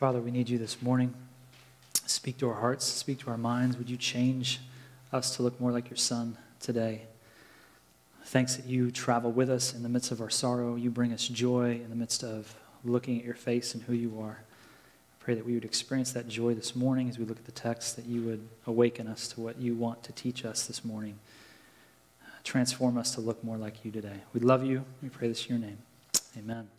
Father, we need you this morning. Speak to our hearts, speak to our minds. Would you change us to look more like your Son today? Thanks that you travel with us in the midst of our sorrow. You bring us joy in the midst of looking at your face and who you are. I pray that we would experience that joy this morning as we look at the text, that you would awaken us to what you want to teach us this morning. Transform us to look more like you today. We love you. We pray this in your name. Amen.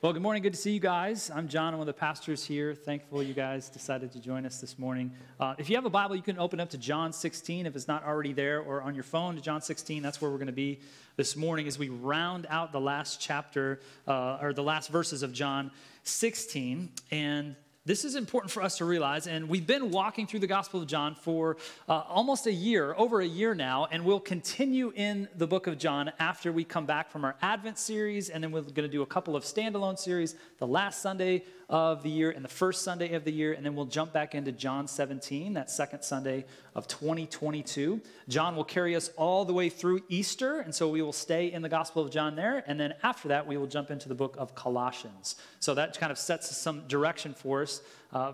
Well, good morning. Good to see you guys. I'm John. I'm one of the pastors here. Thankful you guys decided to join us this morning. If you have a Bible, you can open up to John 16 if it's not already there, or on your phone to John 16. That's where we're going to be this morning as we round out the last chapter or the last verses of John 16. And this is important for us to realize, and we've been walking through the Gospel of John for almost a year, over a year now, and we'll continue in the book of John after we come back from our Advent series, and then we're going to do a couple of standalone series, the last Sunday of the year and the first Sunday of the year, and then we'll jump back into John 17, that second Sunday of 2022. John will carry us all the way through Easter, and so we will stay in the Gospel of John there, and then after that, we will jump into the book of Colossians. So that kind of sets some direction for us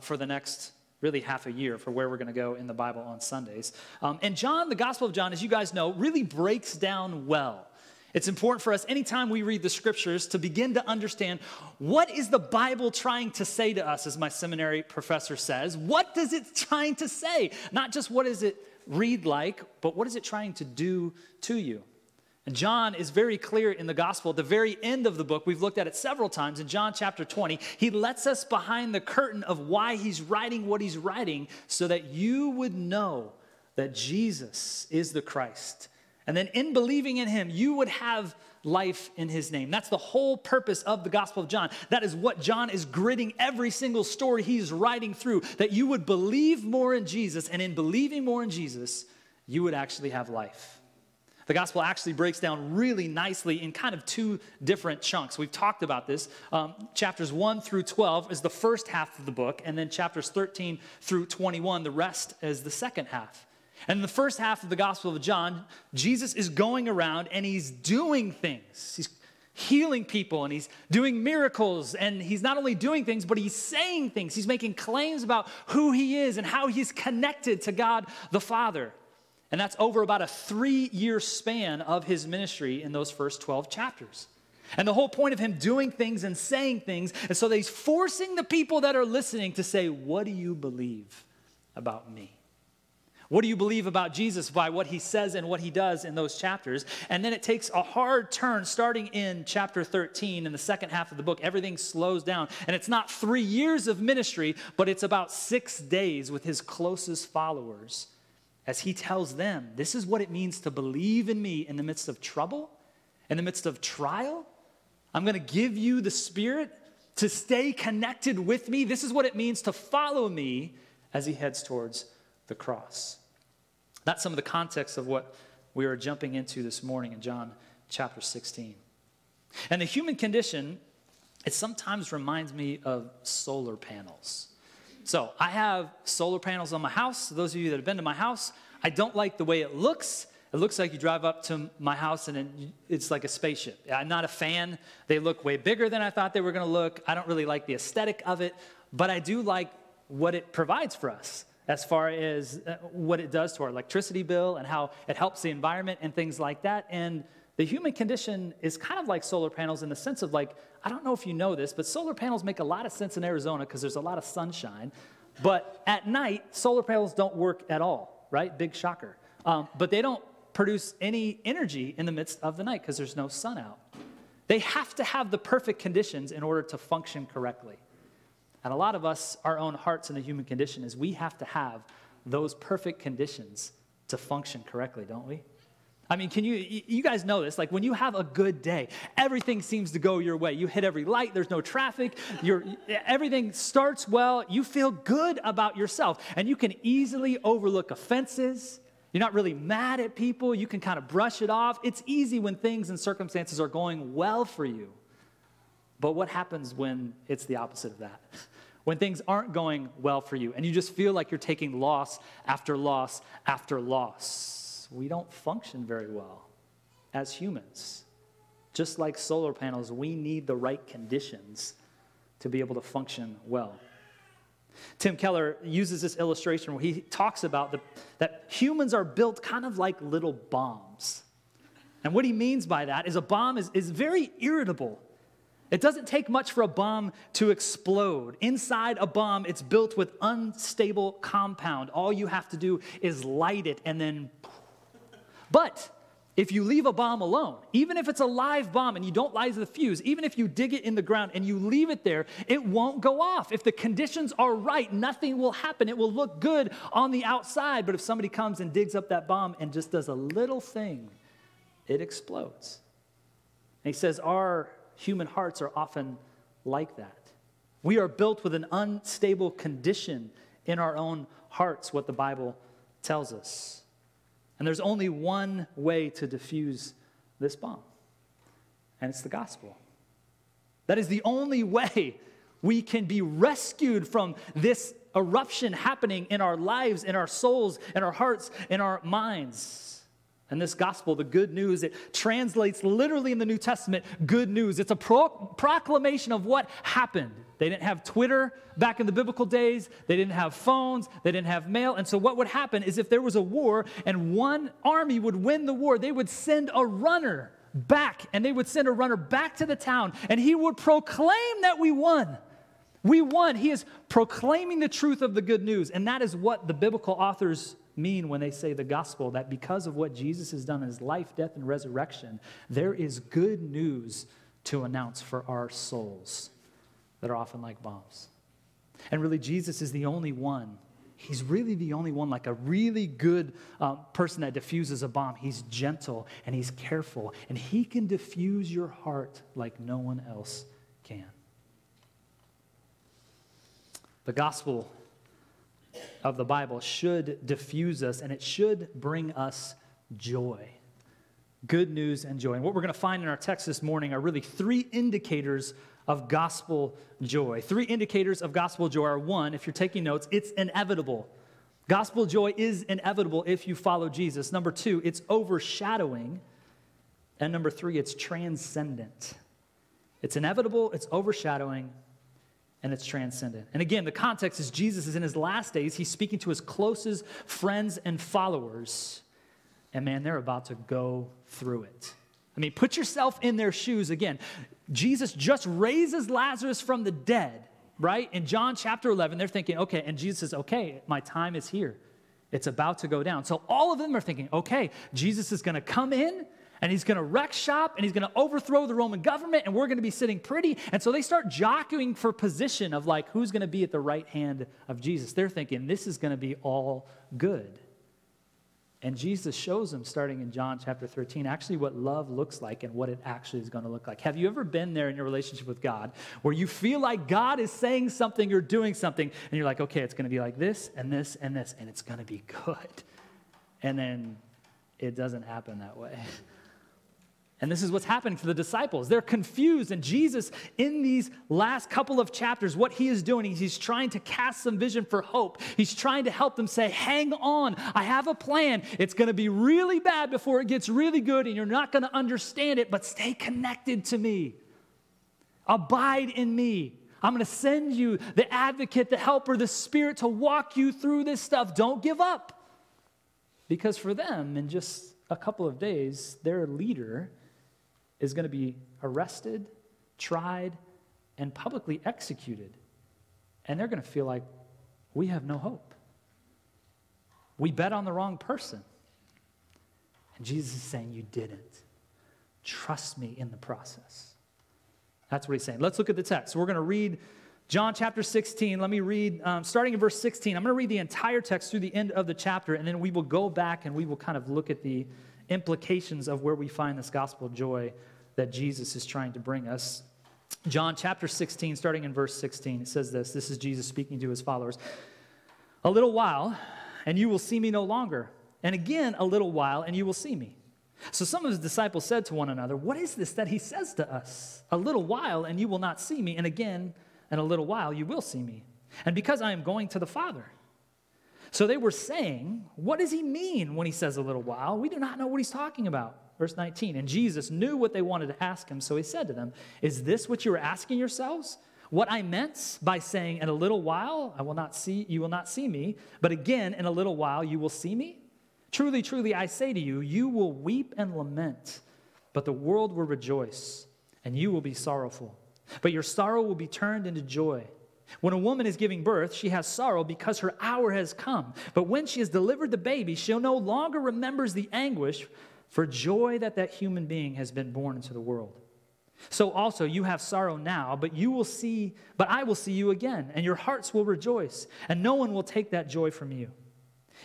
for the next really half a year for where we're going to go in the Bible on Sundays. And John, the Gospel of John, as you guys know, really breaks down well. It's important for us anytime we read the scriptures to begin to understand, what is the Bible trying to say to us, as my seminary professor says? What does it trying to say? Not just what does it read like, but what is it trying to do to you? And John is very clear in the gospel. At the very end of the book, we've looked at it several times. In John chapter 20, he lets us behind the curtain of why he's writing what he's writing, so that you would know that Jesus is the Christ. And then in believing in him, you would have life in his name. That's the whole purpose of the Gospel of John. That is what John is gritting every single story he's writing through, that you would believe more in Jesus, and in believing more in Jesus, you would actually have life. The gospel actually breaks down really nicely in kind of two different chunks. We've talked about this. Chapters 1 through 12 is the first half of the book, and then chapters 13 through 21, the rest is the second half. And in the first half of the Gospel of John, Jesus is going around and he's doing things. He's healing people and he's doing miracles. And he's not only doing things, but he's saying things. He's making claims about who he is and how he's connected to God the Father. And that's over about a 3-year span of his ministry in those first 12 chapters. And the whole point of him doing things and saying things is so that he's forcing the people that are listening to say, what do you believe about me? What do you believe about Jesus by what he says and what he does in those chapters? And then it takes a hard turn starting in chapter 13 in the second half of the book. Everything slows down. And it's not 3 years of ministry, but it's about 6 days with his closest followers as he tells them, this is what it means to believe in me in the midst of trouble, in the midst of trial. I'm going to give you the Spirit to stay connected with me. This is what it means to follow me as he heads towards the cross. That's some of the context of what we are jumping into this morning in John chapter 16. And the human condition, it sometimes reminds me of solar panels. So I have solar panels on my house. Those of you that have been to my house, I don't like the way it looks. It looks like you drive up to my house and it's like a spaceship. I'm not a fan. They look way bigger than I thought they were going to look. I don't really like the aesthetic of it, but I do like what it provides for us, as far as what it does to our electricity bill and how it helps the environment and things like that. And the human condition is kind of like solar panels in the sense of, like, I don't know if you know this, but solar panels make a lot of sense in Arizona because there's a lot of sunshine. But at night, solar panels don't work at all, right? Big shocker. But they don't produce any energy in the midst of the night because there's no sun out. They have to have the perfect conditions in order to function correctly. And a lot of us, our own hearts in the human condition is we have to have those perfect conditions to function correctly, don't we? I mean, can you guys know this? Like, when you have a good day, everything seems to go your way. You hit every light. There's no traffic. Everything starts well. You feel good about yourself. And you can easily overlook offenses. You're not really mad at people. You can kind of brush it off. It's easy when things and circumstances are going well for you. But what happens when it's the opposite of that? When things aren't going well for you and you just feel like you're taking loss after loss after loss. We don't function very well as humans. Just like solar panels, we need the right conditions to be able to function well. Tim Keller uses this illustration where he talks about that humans are built kind of like little bombs. And what he means by that is a bomb is very irritable. It doesn't take much for a bomb to explode. Inside a bomb, it's built with unstable compound. All you have to do is light it and then... But if you leave a bomb alone, even if it's a live bomb and you don't light the fuse, even if you dig it in the ground and you leave it there, it won't go off. If the conditions are right, nothing will happen. It will look good on the outside. But if somebody comes and digs up that bomb and just does a little thing, it explodes. And he says our human hearts are often like that. We are built with an unstable condition in our own hearts, what the Bible tells us. And there's only one way to defuse this bomb, and it's the gospel. That is the only way we can be rescued from this eruption happening in our lives, in our souls, in our hearts, in our minds. And this gospel, the good news, it translates literally in the New Testament, good news. It's a proclamation of what happened. They didn't have Twitter back in the biblical days. They didn't have phones. They didn't have mail. And so what would happen is if there was a war and one army would win the war, they would send a runner back, and they would send a runner back to the town, and he would proclaim that we won. We won. He is proclaiming the truth of the good news, and that is what the biblical authors mean when they say the gospel, that because of what Jesus has done in his life, death, and resurrection, there is good news to announce for our souls that are often like bombs. And really, Jesus is the only one. He's really the only one, like a really good person that diffuses a bomb. He's gentle and he's careful, and he can diffuse your heart like no one else can. The gospel of the Bible should diffuse us, and it should bring us joy. Good news and joy. And what we're going to find in our text this morning are really three indicators of gospel joy. Three indicators of gospel joy are, one, if you're taking notes, it's inevitable. Gospel joy is inevitable if you follow Jesus. Number two, it's overshadowing. And number three, it's transcendent. It's inevitable, it's overshadowing, and it's transcendent. And again, the context is Jesus is in his last days. He's speaking to his closest friends and followers. And man, they're about to go through it. I mean, put yourself in their shoes again. Jesus just raises Lazarus from the dead, right? In John chapter 11, they're thinking, okay, and Jesus says, okay, my time is here. It's about to go down. So all of them are thinking, okay, Jesus is going to come in, and he's going to wreck shop, and he's going to overthrow the Roman government, and we're going to be sitting pretty. And so they start jockeying for position of like, who's going to be at the right hand of Jesus? They're thinking, this is going to be all good. And Jesus shows them, starting in John chapter 13, actually what love looks like and what it actually is going to look like. Have you ever been there in your relationship with God where you feel like God is saying something or doing something, and you're like, okay, it's going to be like this and this and this, and it's going to be good. And then it doesn't happen that way. And this is what's happening for the disciples. They're confused, and Jesus, in these last couple of chapters, what he is doing is he's trying to cast some vision for hope. He's trying to help them say, hang on, I have a plan. It's going to be really bad before it gets really good, and you're not going to understand it, but stay connected to me. Abide in me. I'm going to send you the advocate, the helper, the spirit to walk you through this stuff. Don't give up. Because for them, in just a couple of days, their leader is going to be arrested, tried, and publicly executed. And they're going to feel like, we have no hope. We bet on the wrong person. And Jesus is saying, you didn't. Trust me in the process. That's what he's saying. Let's look at the text. We're going to read John chapter 16. Let me read, starting in verse 16. I'm going to read the entire text through the end of the chapter, and then we will go back and we will kind of look at the implications of where we find this gospel joy that Jesus is trying to bring us. John chapter 16, starting in verse 16, it says this. This is Jesus speaking to his followers. A little while, and you will see me no longer. And again, a little while, and you will see me. So some of his disciples said to one another, what is this that he says to us? A little while, and you will not see me. And again, and a little while, you will see me. And because I am going to the Father. So they were saying, what does he mean when he says a little while? We do not know what he's talking about. Verse 19, and Jesus knew what they wanted to ask him, so he said to them, is this what you are asking yourselves? what I meant by saying, in a little while, you will not see me, but again, in a little while, you will see me? Truly, truly, I say to you, you will weep and lament, but the world will rejoice, and you will be sorrowful. But your sorrow will be turned into joy. When a woman is giving birth, she has sorrow because her hour has come. But when she has delivered the baby, she no longer remembers the anguish for joy that human being has been born into the world. So also you have sorrow now, but I will see you again, and your hearts will rejoice, and no one will take that joy from you.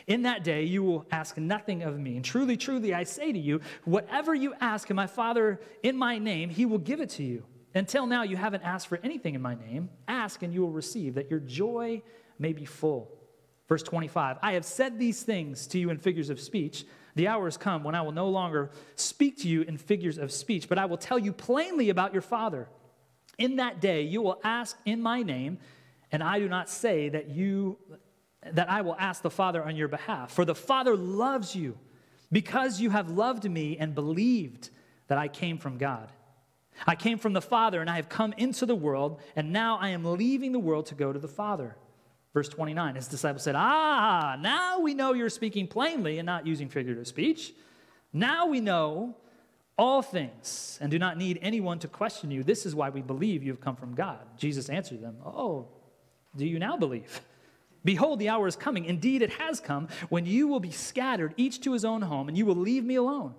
In that day you will ask nothing of me. And truly, truly, I say to you, whatever you ask of my Father in my name, he will give it to you. Until now you haven't asked for anything in my name. Ask and you will receive, that your joy may be full. Verse 25, I have said these things to you in figures of speech. The hour has come when I will no longer speak to you in figures of speech, but I will tell you plainly about your Father. In that day you will ask in my name, and I do not say that I will ask the Father on your behalf. For the Father loves you, because you have loved me and believed that I came from God. I came from the Father, and I have come into the world, and now I am leaving the world to go to the Father. Verse 29, his disciples said, now we know you're speaking plainly and not using figurative speech. Now we know all things and do not need anyone to question you. This is why we believe you have come from God. Jesus answered them, do you now believe? Behold, the hour is coming. Indeed, it has come, when you will be scattered, each to his own home, and you will leave me alone.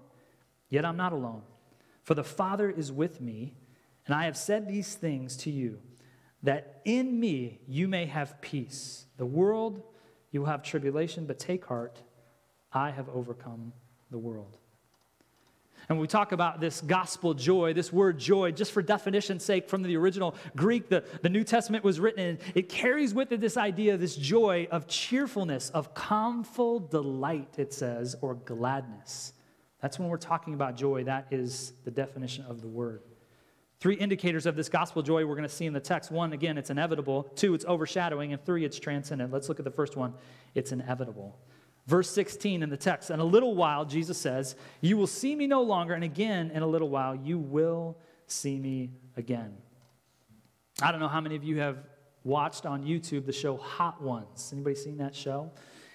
Yet I'm not alone, for the Father is with me, and I have said these things to you, that in me you may have peace. The world, you will have tribulation, but take heart, I have overcome the world. And when we talk about this gospel joy, this word joy, just for definition's sake, from the original Greek, the New Testament was written, and it carries with it this idea, this joy of cheerfulness, of calmful delight, it says, or gladness. That's when we're talking about joy. That is the definition of the word. Three indicators of this gospel joy we're going to see in the text. One, again, it's inevitable. Two, it's overshadowing. And three, it's transcendent. Let's look at the first one. It's inevitable. Verse 16 in the text. In a little while, Jesus says, you will see me no longer. And again, in a little while, you will see me again. I don't know how many of you have watched on YouTube the show Hot Ones. Anybody seen that show?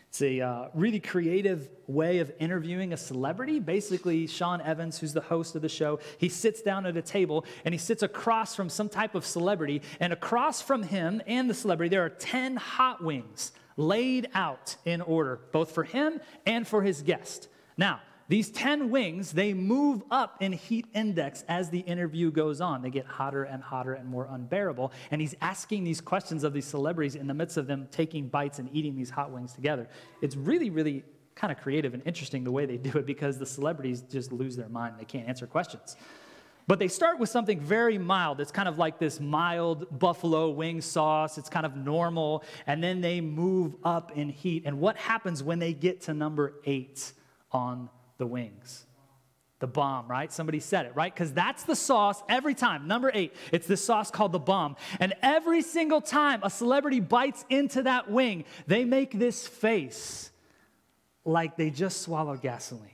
It's a really creative way of interviewing a celebrity. Basically, Sean Evans, who's the host of the show, he sits down at a table, and he sits across from some type of celebrity, and across from him and the celebrity, there are 10 hot wings laid out in order, both for him and for his guest. Now, these 10 wings, they move up in heat index as the interview goes on. They get hotter and more unbearable. And he's asking these questions of these celebrities in the midst of them taking bites and eating these hot wings together. It's really, really kind of creative and interesting the way they do it, because the celebrities just lose their mind. They can't answer questions. But they start with something very mild. It's kind of like this mild buffalo wing sauce. It's kind of normal. And then they move up in heat. And what happens when they get to number 8 on the wings? The bomb, right? Somebody said it, right? Because that's the sauce every time. Number 8, it's this sauce called the bomb. And every single time a celebrity bites into that wing, they make this face like they just swallowed gasoline.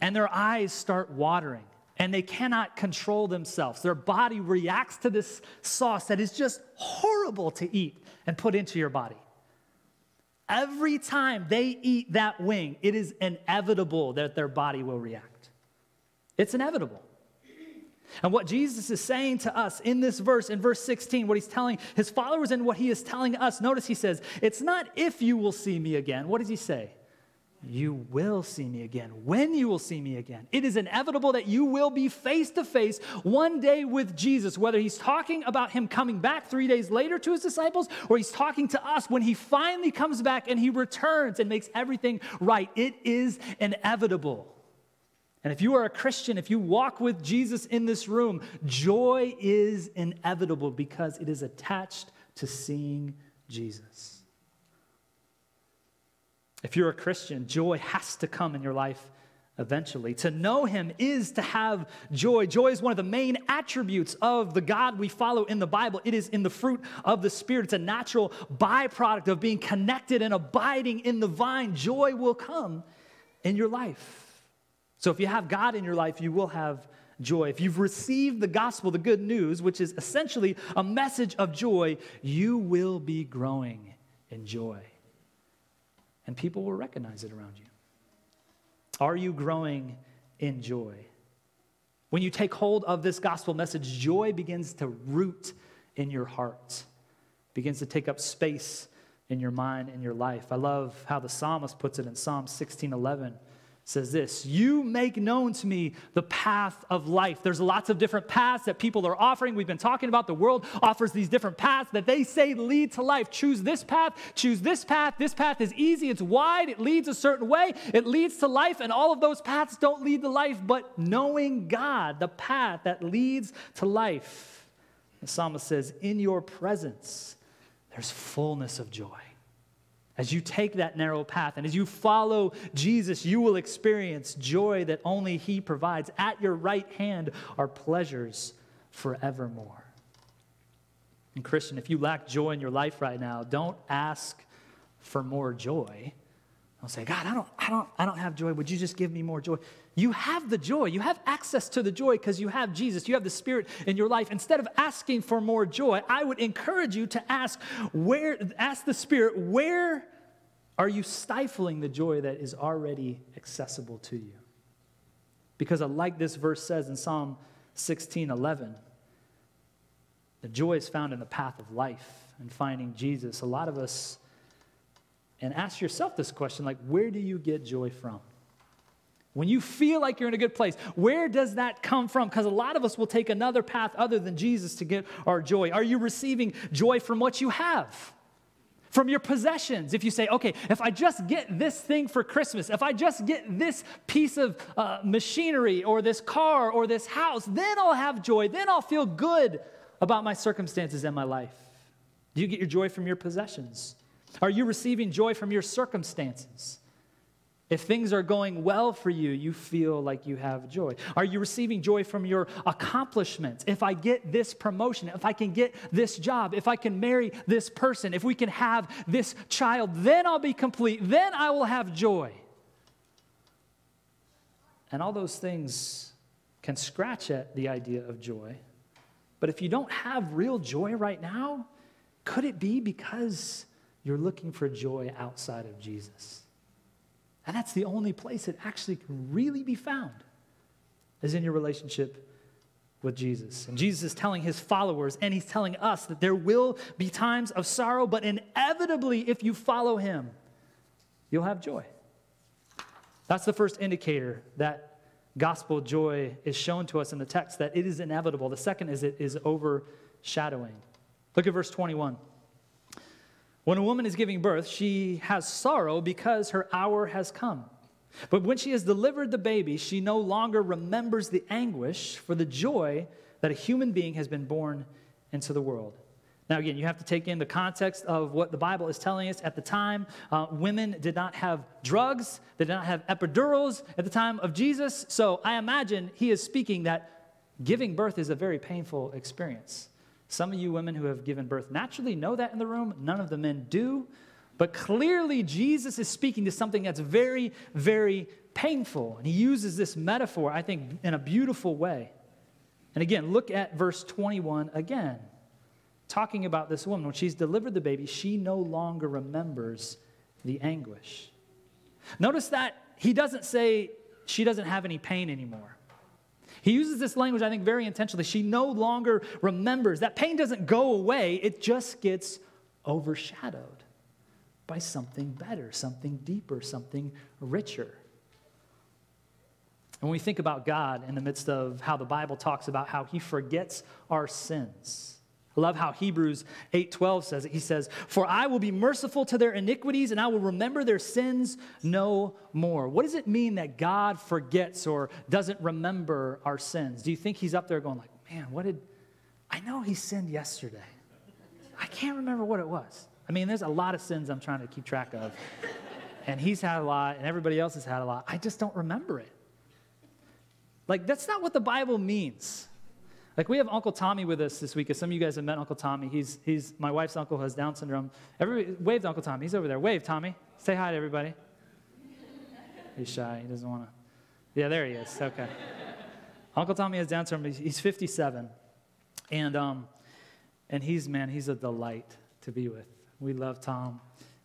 And their eyes start watering. And they cannot control themselves. Their body reacts to this sauce that is just horrible to eat and put into your body. Every time they eat that wing, it is inevitable that their body will react. It's inevitable. And what Jesus is saying to us in this verse, in verse 16, what he's telling his followers and what he is telling us, notice he says, it's not if you will see me again. What does he say? You will see me again. When you will see me again. It is inevitable that you will be face to face one day with Jesus, whether he's talking about him coming back 3 days later to his disciples, or he's talking to us when he finally comes back and he returns and makes everything right. It is inevitable. And if you are a Christian, if you walk with Jesus in this room, joy is inevitable because it is attached to seeing Jesus. If you're a Christian, joy has to come in your life eventually. To know him is to have joy. Joy is one of the main attributes of the God we follow in the Bible. It is in the fruit of the Spirit. It's a natural byproduct of being connected and abiding in the vine. Joy will come in your life. So if you have God in your life, you will have joy. If you've received the gospel, the good news, which is essentially a message of joy, you will be growing in joy. And people will recognize it around you. Are you growing in joy? When you take hold of this gospel message, joy begins to root in your heart, begins to take up space in your mind, in your life. I love how the psalmist puts it in Psalm 16:11. Says this, you make known to me the path of life. There's lots of different paths that people are offering. We've been talking about the world offers these different paths that they say lead to life. Choose this path, choose this path. This path is easy, it's wide, it leads a certain way, it leads to life, and all of those paths don't lead to life, but knowing God, the path that leads to life. The psalmist says, in your presence, there's fullness of joy. As you take that narrow path and as you follow Jesus, you will experience joy that only he provides. At your right hand are pleasures forevermore. And Christian, if you lack joy in your life right now, don't ask for more joy. Don't say, God, I don't have joy. Would you just give me more joy? You have the joy. You have access to the joy because you have Jesus. You have the Spirit in your life. Instead of asking for more joy, I would encourage you to ask the Spirit, where are you stifling the joy that is already accessible to you? Because like this verse says in Psalm 16:11, the joy is found in the path of life and finding Jesus. A lot of us, and ask yourself this question, like, where do you get joy from? When you feel like you're in a good place, where does that come from? Because a lot of us will take another path other than Jesus to get our joy. Are you receiving joy from what you have? From your possessions? If you say, okay, if I just get this thing for Christmas, if I just get this piece of machinery or this car or this house, then I'll have joy. Then I'll feel good about my circumstances and my life. Do you get your joy from your possessions? Are you receiving joy from your circumstances? If things are going well for you, you feel like you have joy. Are you receiving joy from your accomplishments? If I get this promotion, if I can get this job, if I can marry this person, if we can have this child, then I'll be complete. Then I will have joy. And all those things can scratch at the idea of joy. But if you don't have real joy right now, could it be because you're looking for joy outside of Jesus? And that's the only place it actually can really be found, is in your relationship with Jesus. And Jesus is telling his followers, and he's telling us, that there will be times of sorrow, but inevitably, if you follow him, you'll have joy. That's the first indicator that gospel joy is shown to us in the text, that it is inevitable. The second is it is overshadowing. Look at verse 21. When a woman is giving birth, she has sorrow because her hour has come. But when she has delivered the baby, she no longer remembers the anguish for the joy that a human being has been born into the world. Now, again, you have to take in the context of what the Bible is telling us. At the time, women did not have drugs. They did not have epidurals at the time of Jesus. So I imagine he is speaking that giving birth is a very painful experience. Some of you women who have given birth naturally know that in the room. None of the men do. But clearly, Jesus is speaking to something that's very, very painful. And he uses this metaphor, I think, in a beautiful way. And again, look at verse 21 again. Talking about this woman, when she's delivered the baby, she no longer remembers the anguish. Notice that he doesn't say she doesn't have any pain anymore. He uses this language, I think, very intentionally. She no longer remembers. That pain doesn't go away. It just gets overshadowed by something better, something deeper, something richer. And when we think about God in the midst of how the Bible talks about how he forgets our sins, I love how Hebrews 8:12 says it. He says, for I will be merciful to their iniquities and I will remember their sins no more. What does it mean that God forgets or doesn't remember our sins? Do you think he's up there going like, man, I know he sinned yesterday. I can't remember what it was. I mean, there's a lot of sins I'm trying to keep track of. And he's had a lot and everybody else has had a lot. I just don't remember it. Like, that's not what the Bible means. Like, we have Uncle Tommy with us this week. As some of you guys have met Uncle Tommy. He's my wife's uncle who has Down syndrome. Everybody, wave to Uncle Tommy. He's over there. Wave, Tommy. Say hi to everybody. He's shy. He doesn't want to. Yeah, there he is. Okay. Uncle Tommy has Down syndrome. He's 57, and he's a delight to be with. We love Tom,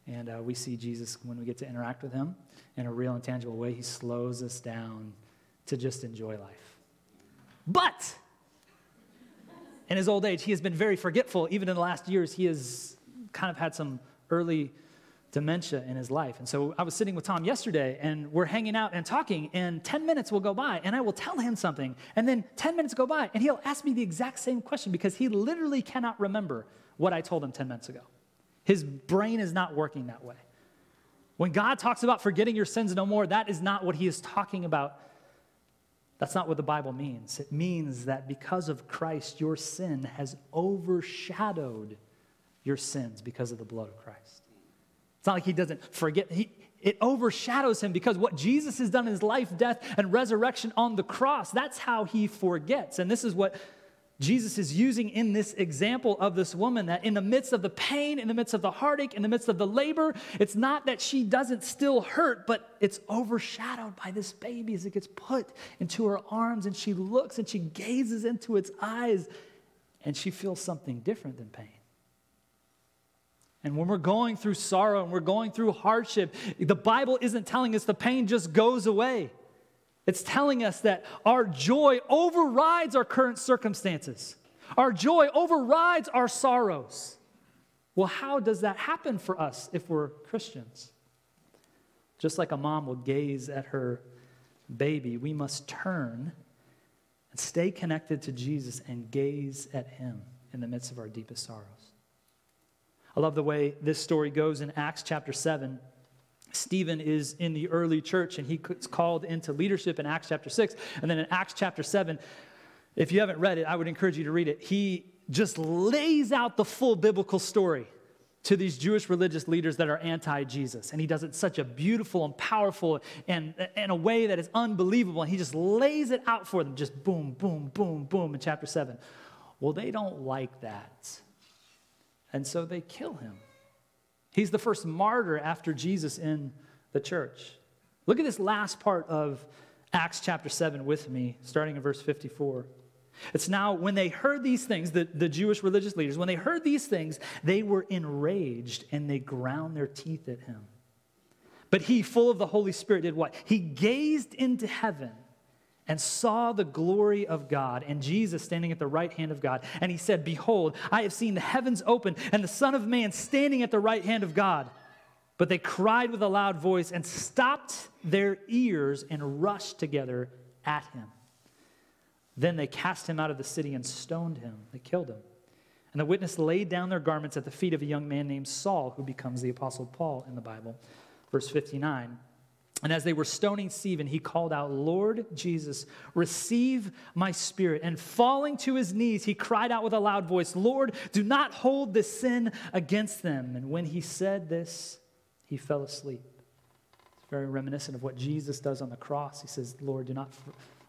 and we see Jesus when we get to interact with him in a real and tangible way. He slows us down to just enjoy life. But in his old age, he has been very forgetful. Even in the last years, he has kind of had some early dementia in his life. And so I was sitting with Tom yesterday, and we're hanging out and talking, and 10 minutes will go by, and I will tell him something. And then 10 minutes go by, and he'll ask me the exact same question because he literally cannot remember what I told him 10 minutes ago. His brain is not working that way. When God talks about forgetting your sins no more, that is not what he is talking about. That's not what the Bible means. It means that because of Christ, your sin has overshadowed your sins because of the blood of Christ. It's not like he doesn't forget. It overshadows him because what Jesus has done in his life, death, and resurrection on the cross, that's how he forgets. And this is what Jesus is using in this example of this woman, that in the midst of the pain, in the midst of the heartache, in the midst of the labor, it's not that she doesn't still hurt, but it's overshadowed by this baby as it gets put into her arms, and she looks and she gazes into its eyes, and she feels something different than pain. And when we're going through sorrow and we're going through hardship, the Bible isn't telling us the pain just goes away. It's telling us that our joy overrides our current circumstances. Our joy overrides our sorrows. Well, how does that happen for us if we're Christians? Just like a mom will gaze at her baby, we must turn and stay connected to Jesus and gaze at him in the midst of our deepest sorrows. I love the way this story goes in Acts chapter 7. Stephen is in the early church, and he's called into leadership in Acts chapter 6. And then in Acts chapter 7, if you haven't read it, I would encourage you to read it. He just lays out the full biblical story to these Jewish religious leaders that are anti-Jesus. And he does it such a beautiful and powerful and in a way that is unbelievable. And he just lays it out for them, just boom, boom, boom, boom in chapter 7. Well, they don't like that. And so they kill him. He's the first martyr after Jesus in the church. Look at this last part of Acts chapter 7 with me, starting in verse 54. It's now when they heard these things, the Jewish religious leaders, when they heard these things, they were enraged and they ground their teeth at him. But he, full of the Holy Spirit, did what? He gazed into heaven and saw the glory of God and Jesus standing at the right hand of God. And he said, "Behold, I have seen the heavens open and the Son of Man standing at the right hand of God." But they cried with a loud voice and stopped their ears and rushed together at him. Then they cast him out of the city and stoned him. They killed him. And the witness laid down their garments at the feet of a young man named Saul, who becomes the Apostle Paul in the Bible. Verse 59. And as they were stoning Stephen, he called out, "Lord Jesus, receive my spirit." And falling to his knees, he cried out with a loud voice, "Lord, do not hold this sin against them." And when he said this, he fell asleep. It's very reminiscent of what Jesus does on the cross. He says, "Lord, do not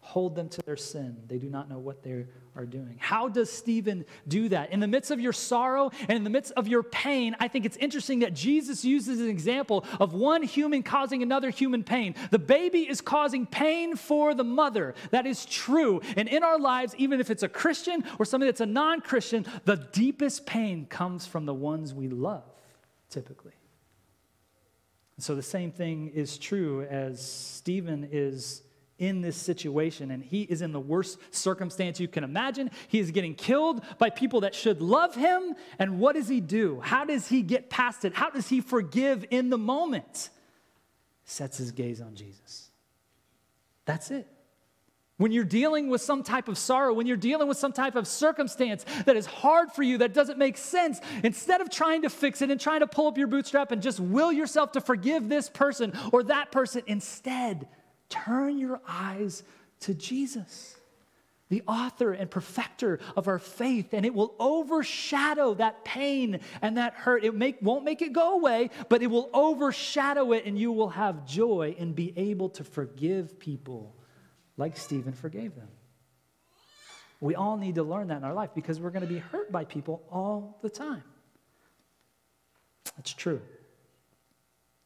hold them to their sin. They do not know what they are doing." How does Stephen do that? In the midst of your sorrow and in the midst of your pain, I think it's interesting that Jesus uses an example of one human causing another human pain. The baby is causing pain for the mother. That is true. And in our lives, even if it's a Christian or somebody that's a non-Christian, the deepest pain comes from the ones we love, typically. And so the same thing is true as Stephen is in this situation, and he is in the worst circumstance you can imagine. He is getting killed by people that should love him, and what does he do? How does he get past it? How does he forgive in the moment? Sets his gaze on Jesus. That's it. When you're dealing with some type of sorrow, when you're dealing with some type of circumstance that is hard for you, that doesn't make sense, instead of trying to fix it and trying to pull up your bootstrap and just will yourself to forgive this person or that person, instead, turn your eyes to Jesus, the author and perfecter of our faith, and it will overshadow that pain and that hurt. It won't make it go away, but it will overshadow it, and you will have joy and be able to forgive people like Stephen forgave them. We all need to learn that in our life because we're going to be hurt by people all the time. That's true.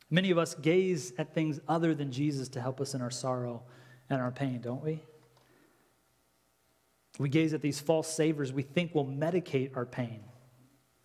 Many of us gaze at things other than Jesus to help us in our sorrow and our pain, don't we? We gaze at these false savors we think will medicate our pain.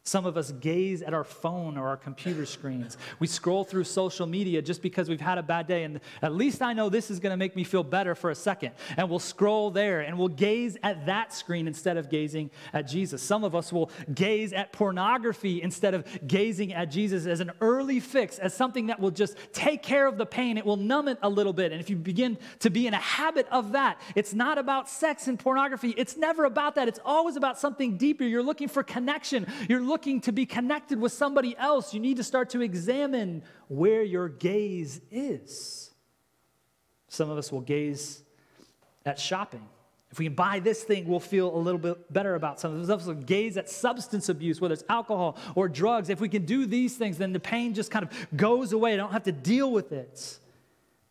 Some of us gaze at our phone or our computer screens. We scroll through social media just because we've had a bad day, and at least I know this is going to make me feel better for a second. And we'll scroll there, and we'll gaze at that screen instead of gazing at Jesus. Some of us will gaze at pornography instead of gazing at Jesus as an early fix, as something that will just take care of the pain. It will numb it a little bit. And if you begin to be in a habit of that, it's not about sex and pornography. It's never about that. It's always about something deeper. You're looking for connection. You're looking to be connected with somebody else. You need to start to examine where your gaze is. Some of us will gaze at shopping. If we can buy this thing, we'll feel a little bit better about something. Some of us will gaze at substance abuse, whether it's alcohol or drugs. If we can do these things, then the pain just kind of goes away. I don't have to deal with it.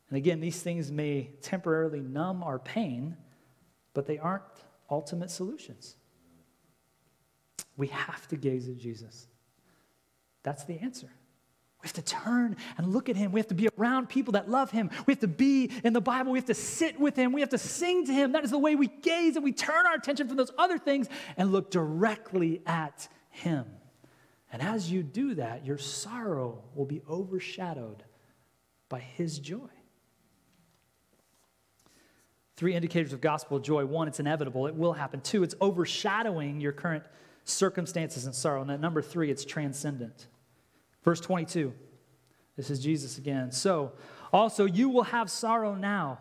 And again, these things may temporarily numb our pain, but they aren't ultimate solutions. We have to gaze at Jesus. That's the answer. We have to turn and look at him. We have to be around people that love him. We have to be in the Bible. We have to sit with him. We have to sing to him. That is the way we gaze, and we turn our attention from those other things and look directly at him. And as you do that, your sorrow will be overshadowed by his joy. Three indicators of gospel joy. One, it's inevitable. It will happen. Two, it's overshadowing your current circumstances and sorrow. And then number three, it's transcendent. Verse 22, this is Jesus again. So, also you will have sorrow now,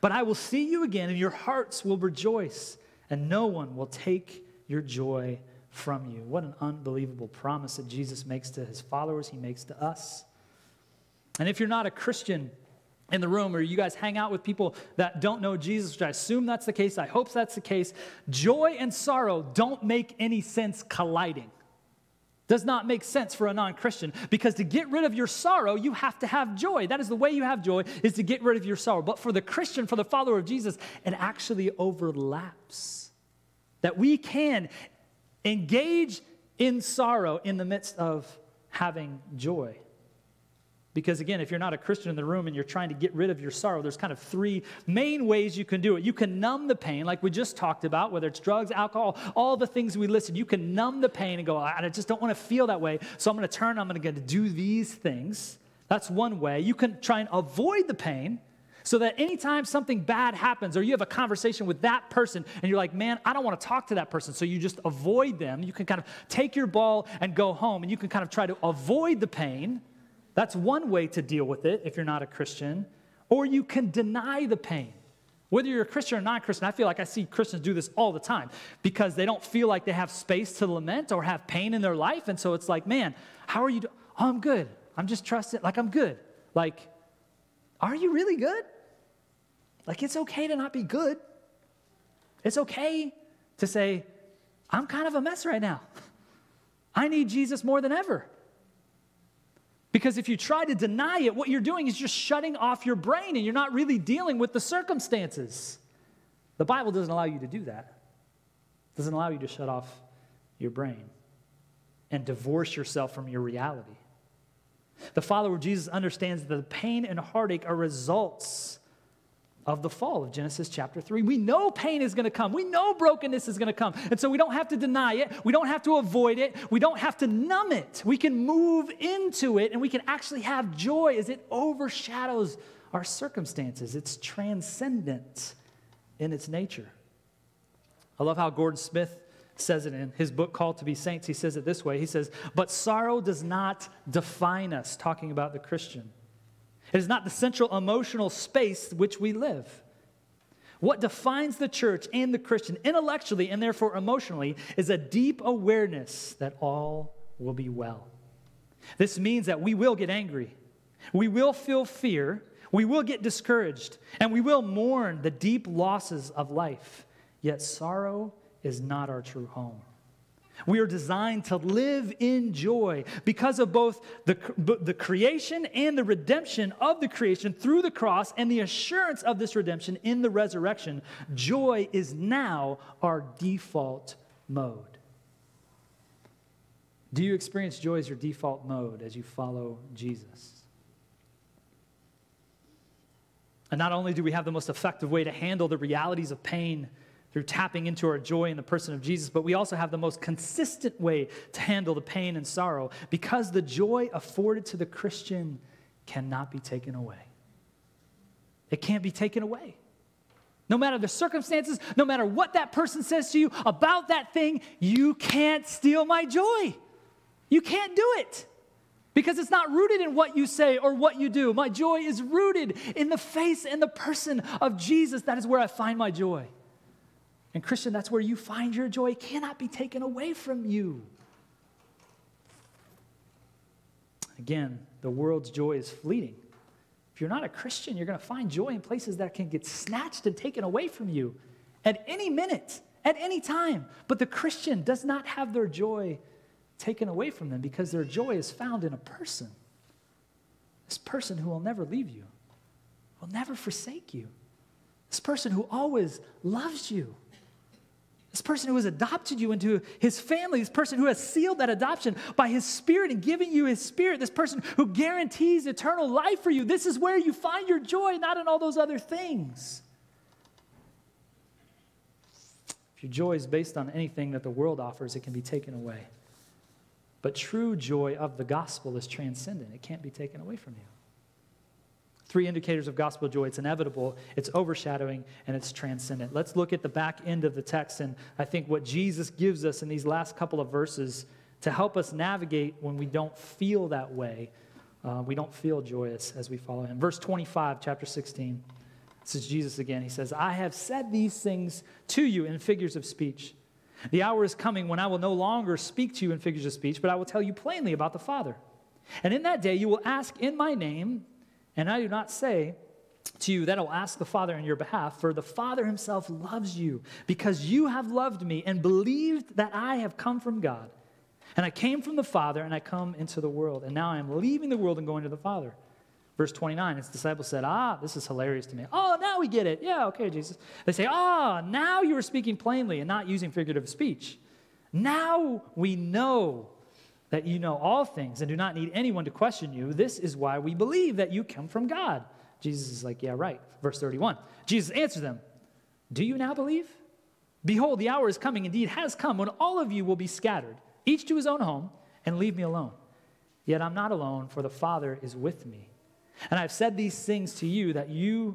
but I will see you again, and your hearts will rejoice, and no one will take your joy from you. What an unbelievable promise that Jesus makes to his followers, he makes to us. And if you're not a Christian in the room, or you guys hang out with people that don't know Jesus, which I assume that's the case, I hope that's the case, joy and sorrow don't make any sense colliding. Does not make sense for a non-Christian, because to get rid of your sorrow, you have to have joy. That is the way you have joy, is to get rid of your sorrow. But for the Christian, for the follower of Jesus, it actually overlaps. That we can engage in sorrow in the midst of having joy. Because again, if you're not a Christian in the room and you're trying to get rid of your sorrow, there's kind of three main ways you can do it. You can numb the pain, like we just talked about, whether it's drugs, alcohol, all the things we listed. You can numb the pain and go, I just don't want to feel that way, so I'm going to turn, I'm going to do these things. That's one way. You can try and avoid the pain so that anytime something bad happens or you have a conversation with that person and you're like, man, I don't want to talk to that person, so you just avoid them. You can kind of take your ball and go home, and you can kind of try to avoid the pain. That's one way to deal with it if you're not a Christian. Or you can deny the pain. Whether you're a Christian or non-Christian, I feel like I see Christians do this all the time because they don't feel like they have space to lament or have pain in their life. And so it's like, man, how are you doing? Oh, I'm good. I'm just trusting. Like, I'm good. Like, are you really good? Like, it's okay to not be good. It's okay to say, I'm kind of a mess right now. I need Jesus more than ever. Because if you try to deny it, what you're doing is just shutting off your brain, and you're not really dealing with the circumstances. The Bible doesn't allow you to do that. It doesn't allow you to shut off your brain and divorce yourself from your reality. The follower of Jesus understands that the pain and heartache are results of the fall of Genesis chapter 3. We know pain is going to come. We know brokenness is going to come. And so we don't have to deny it. We don't have to avoid it. We don't have to numb it. We can move into it, and we can actually have joy as it overshadows our circumstances. It's transcendent in its nature. I love how Gordon Smith says it in his book, Called to Be Saints. He says it this way. He says, but sorrow does not define us, talking about the Christian. It is not the central emotional space which we live. What defines the church and the Christian intellectually and therefore emotionally is a deep awareness that all will be well. This means that we will get angry, we will feel fear, we will get discouraged, and we will mourn the deep losses of life. Yet sorrow is not our true home. We are designed to live in joy because of both the creation and the redemption of the creation through the cross and the assurance of this redemption in the resurrection. Joy is now our default mode. Do you experience joy as your default mode as you follow Jesus? And not only do we have the most effective way to handle the realities of pain through tapping into our joy in the person of Jesus, but we also have the most consistent way to handle the pain and sorrow because the joy afforded to the Christian cannot be taken away. It can't be taken away. No matter the circumstances, no matter what that person says to you about that thing, you can't steal my joy. You can't do it because it's not rooted in what you say or what you do. My joy is rooted in the face and the person of Jesus. That is where I find my joy. And Christian, that's where you find your joy. It cannot be taken away from you. Again, the world's joy is fleeting. If you're not a Christian, you're going to find joy in places that can get snatched and taken away from you at any minute, at any time. But the Christian does not have their joy taken away from them because their joy is found in a person. This person who will never leave you, will never forsake you. This person who always loves you. This person who has adopted you into his family, this person who has sealed that adoption by his Spirit and given you his Spirit, this person who guarantees eternal life for you. This is where you find your joy, not in all those other things. If your joy is based on anything that the world offers, it can be taken away. But true joy of the gospel is transcendent. It can't be taken away from you. Three indicators of gospel joy. It's inevitable, it's overshadowing, and it's transcendent. Let's look at the back end of the text and I think what Jesus gives us in these last couple of verses to help us navigate when we don't feel that way. We don't feel joyous as we follow him. Verse 25, chapter 16. This is Jesus again. He says, I have said these things to you in figures of speech. The hour is coming when I will no longer speak to you in figures of speech, but I will tell you plainly about the Father. And in that day you will ask in my name, and I do not say to you that I will ask the Father on your behalf, for the Father himself loves you because you have loved me and believed that I have come from God. And I came from the Father and I come into the world. And now I am leaving the world and going to the Father. Verse 29, his disciples said, this is hilarious to me. Oh, now we get it. Yeah, okay, Jesus. They say, now you are speaking plainly and not using figurative speech. Now we know that you know all things and do not need anyone to question you. This is why we believe that you come from God. Jesus is like, yeah, right. Verse 31, Jesus answered them, do you now believe? Behold, the hour is coming, indeed has come, when all of you will be scattered, each to his own home, and leave me alone. Yet I'm not alone, for the Father is with me. And I've said these things to you that you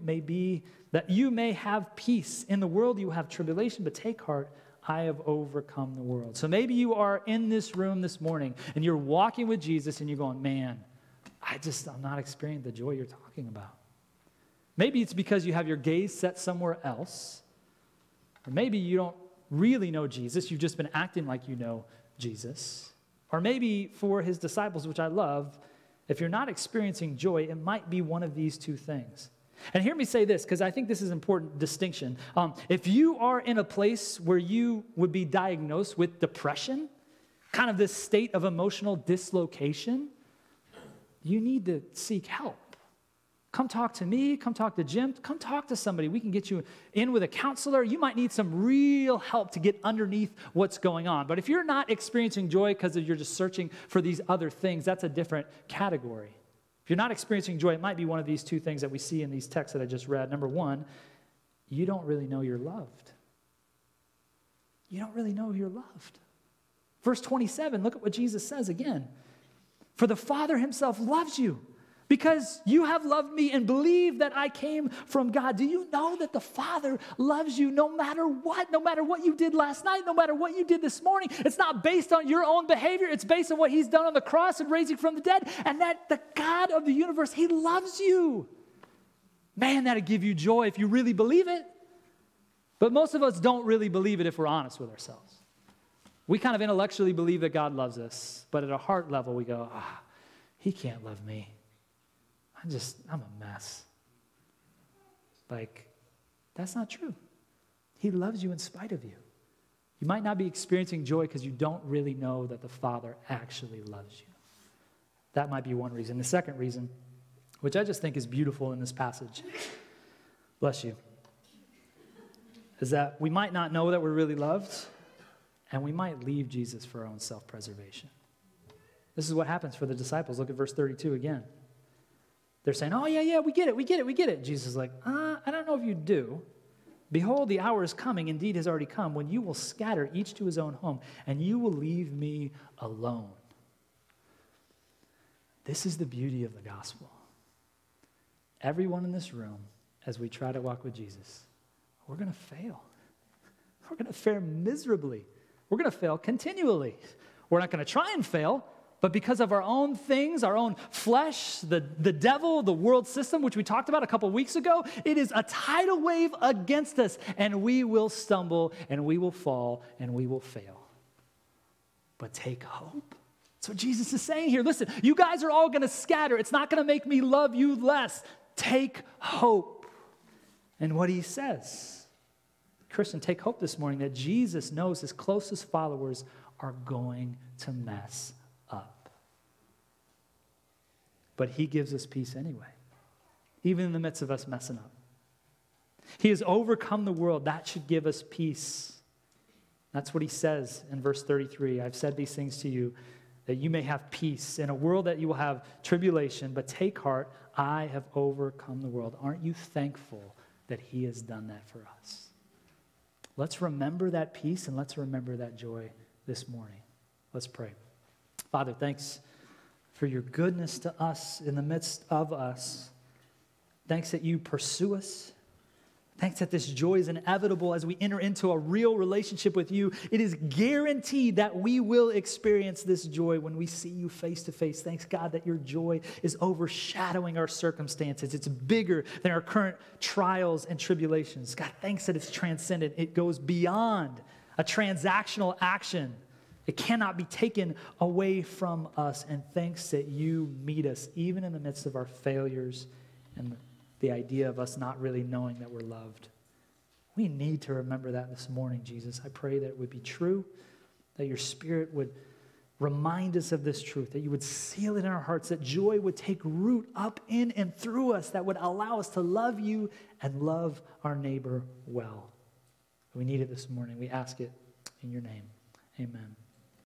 may have peace. In the world you have tribulation, but take heart, I have overcome the world. So maybe you are in this room this morning and you're walking with Jesus and you're going, man, I'm not experiencing the joy you're talking about. Maybe it's because you have your gaze set somewhere else. Or maybe you don't really know Jesus. You've just been acting like you know Jesus. Or maybe for his disciples, which I love, if you're not experiencing joy, it might be one of these two things. And hear me say this, because I think this is an important distinction. If you are in a place where you would be diagnosed with depression, kind of this state of emotional dislocation, you need to seek help. Come talk to me, come talk to Jim, come talk to somebody. We can get you in with a counselor. You might need some real help to get underneath what's going on. But if you're not experiencing joy because you're just searching for these other things, that's a different category. If you're not experiencing joy, it might be one of these two things that we see in these texts that I just read. Number one, you don't really know you're loved. You don't really know you're loved. Verse 27, look at what Jesus says again. For the Father himself loves you because you have loved me and believed that I came from God. Do you know that the Father loves you no matter what you did last night, no matter what you did this morning? It's not based on your own behavior. It's based on what he's done on the cross and raising from the dead, and that the God of the universe, he loves you. Man, that'd give you joy if you really believe it. But most of us don't really believe it if we're honest with ourselves. We kind of intellectually believe that God loves us, but at a heart level we go, he can't love me. I'm a mess. Like, that's not true. He loves you in spite of you. You might not be experiencing joy because you don't really know that the Father actually loves you. That might be one reason. The second reason, which I just think is beautiful in this passage, bless you, is that we might not know that we're really loved, and we might leave Jesus for our own self-preservation. This is what happens for the disciples. Look at verse 32 again. They're saying, we get it. Jesus is like, I don't know if you do, Behold, the hour is coming, indeed has already come, when you will scatter each to his own home, and you will leave me alone. This is the beauty of the gospel. Everyone in this room, as we try to walk with Jesus, we're going to fail. We're going to fare miserably. We're going to fail continually. We're not going to try and fail, but because of our own things, our own flesh, the devil, the world system, which we talked about a couple weeks ago, it is a tidal wave against us, and we will stumble, and we will fall, and we will fail. But take hope. That's what Jesus is saying here. Listen, you guys are all going to scatter. It's not going to make me love you less. Take hope. And what he says, Christian, take hope this morning that Jesus knows his closest followers are going to mess up. But he gives us peace anyway, even in the midst of us messing up. He has overcome the world. That should give us peace. That's what he says in verse 33. I've said these things to you, that you may have peace in a world that you will have tribulation, but take heart, I have overcome the world. Aren't you thankful that he has done that for us? Let's remember that peace and let's remember that joy this morning. Let's pray. Father, thanks for your goodness to us in the midst of us. Thanks that you pursue us. Thanks that this joy is inevitable as we enter into a real relationship with you. It is guaranteed that we will experience this joy when we see you face to face. Thanks, God, that your joy is overshadowing our circumstances. It's bigger than our current trials and tribulations. God, thanks that it's transcendent. It goes beyond a transactional action. It cannot be taken away from us. And thanks that you meet us even in the midst of our failures and the idea of us not really knowing that we're loved. We need to remember that this morning, Jesus. I pray that it would be true, that your Spirit would remind us of this truth, that you would seal it in our hearts, that joy would take root up in and through us, that would allow us to love you and love our neighbor well. We need it this morning. We ask it in your name. Amen.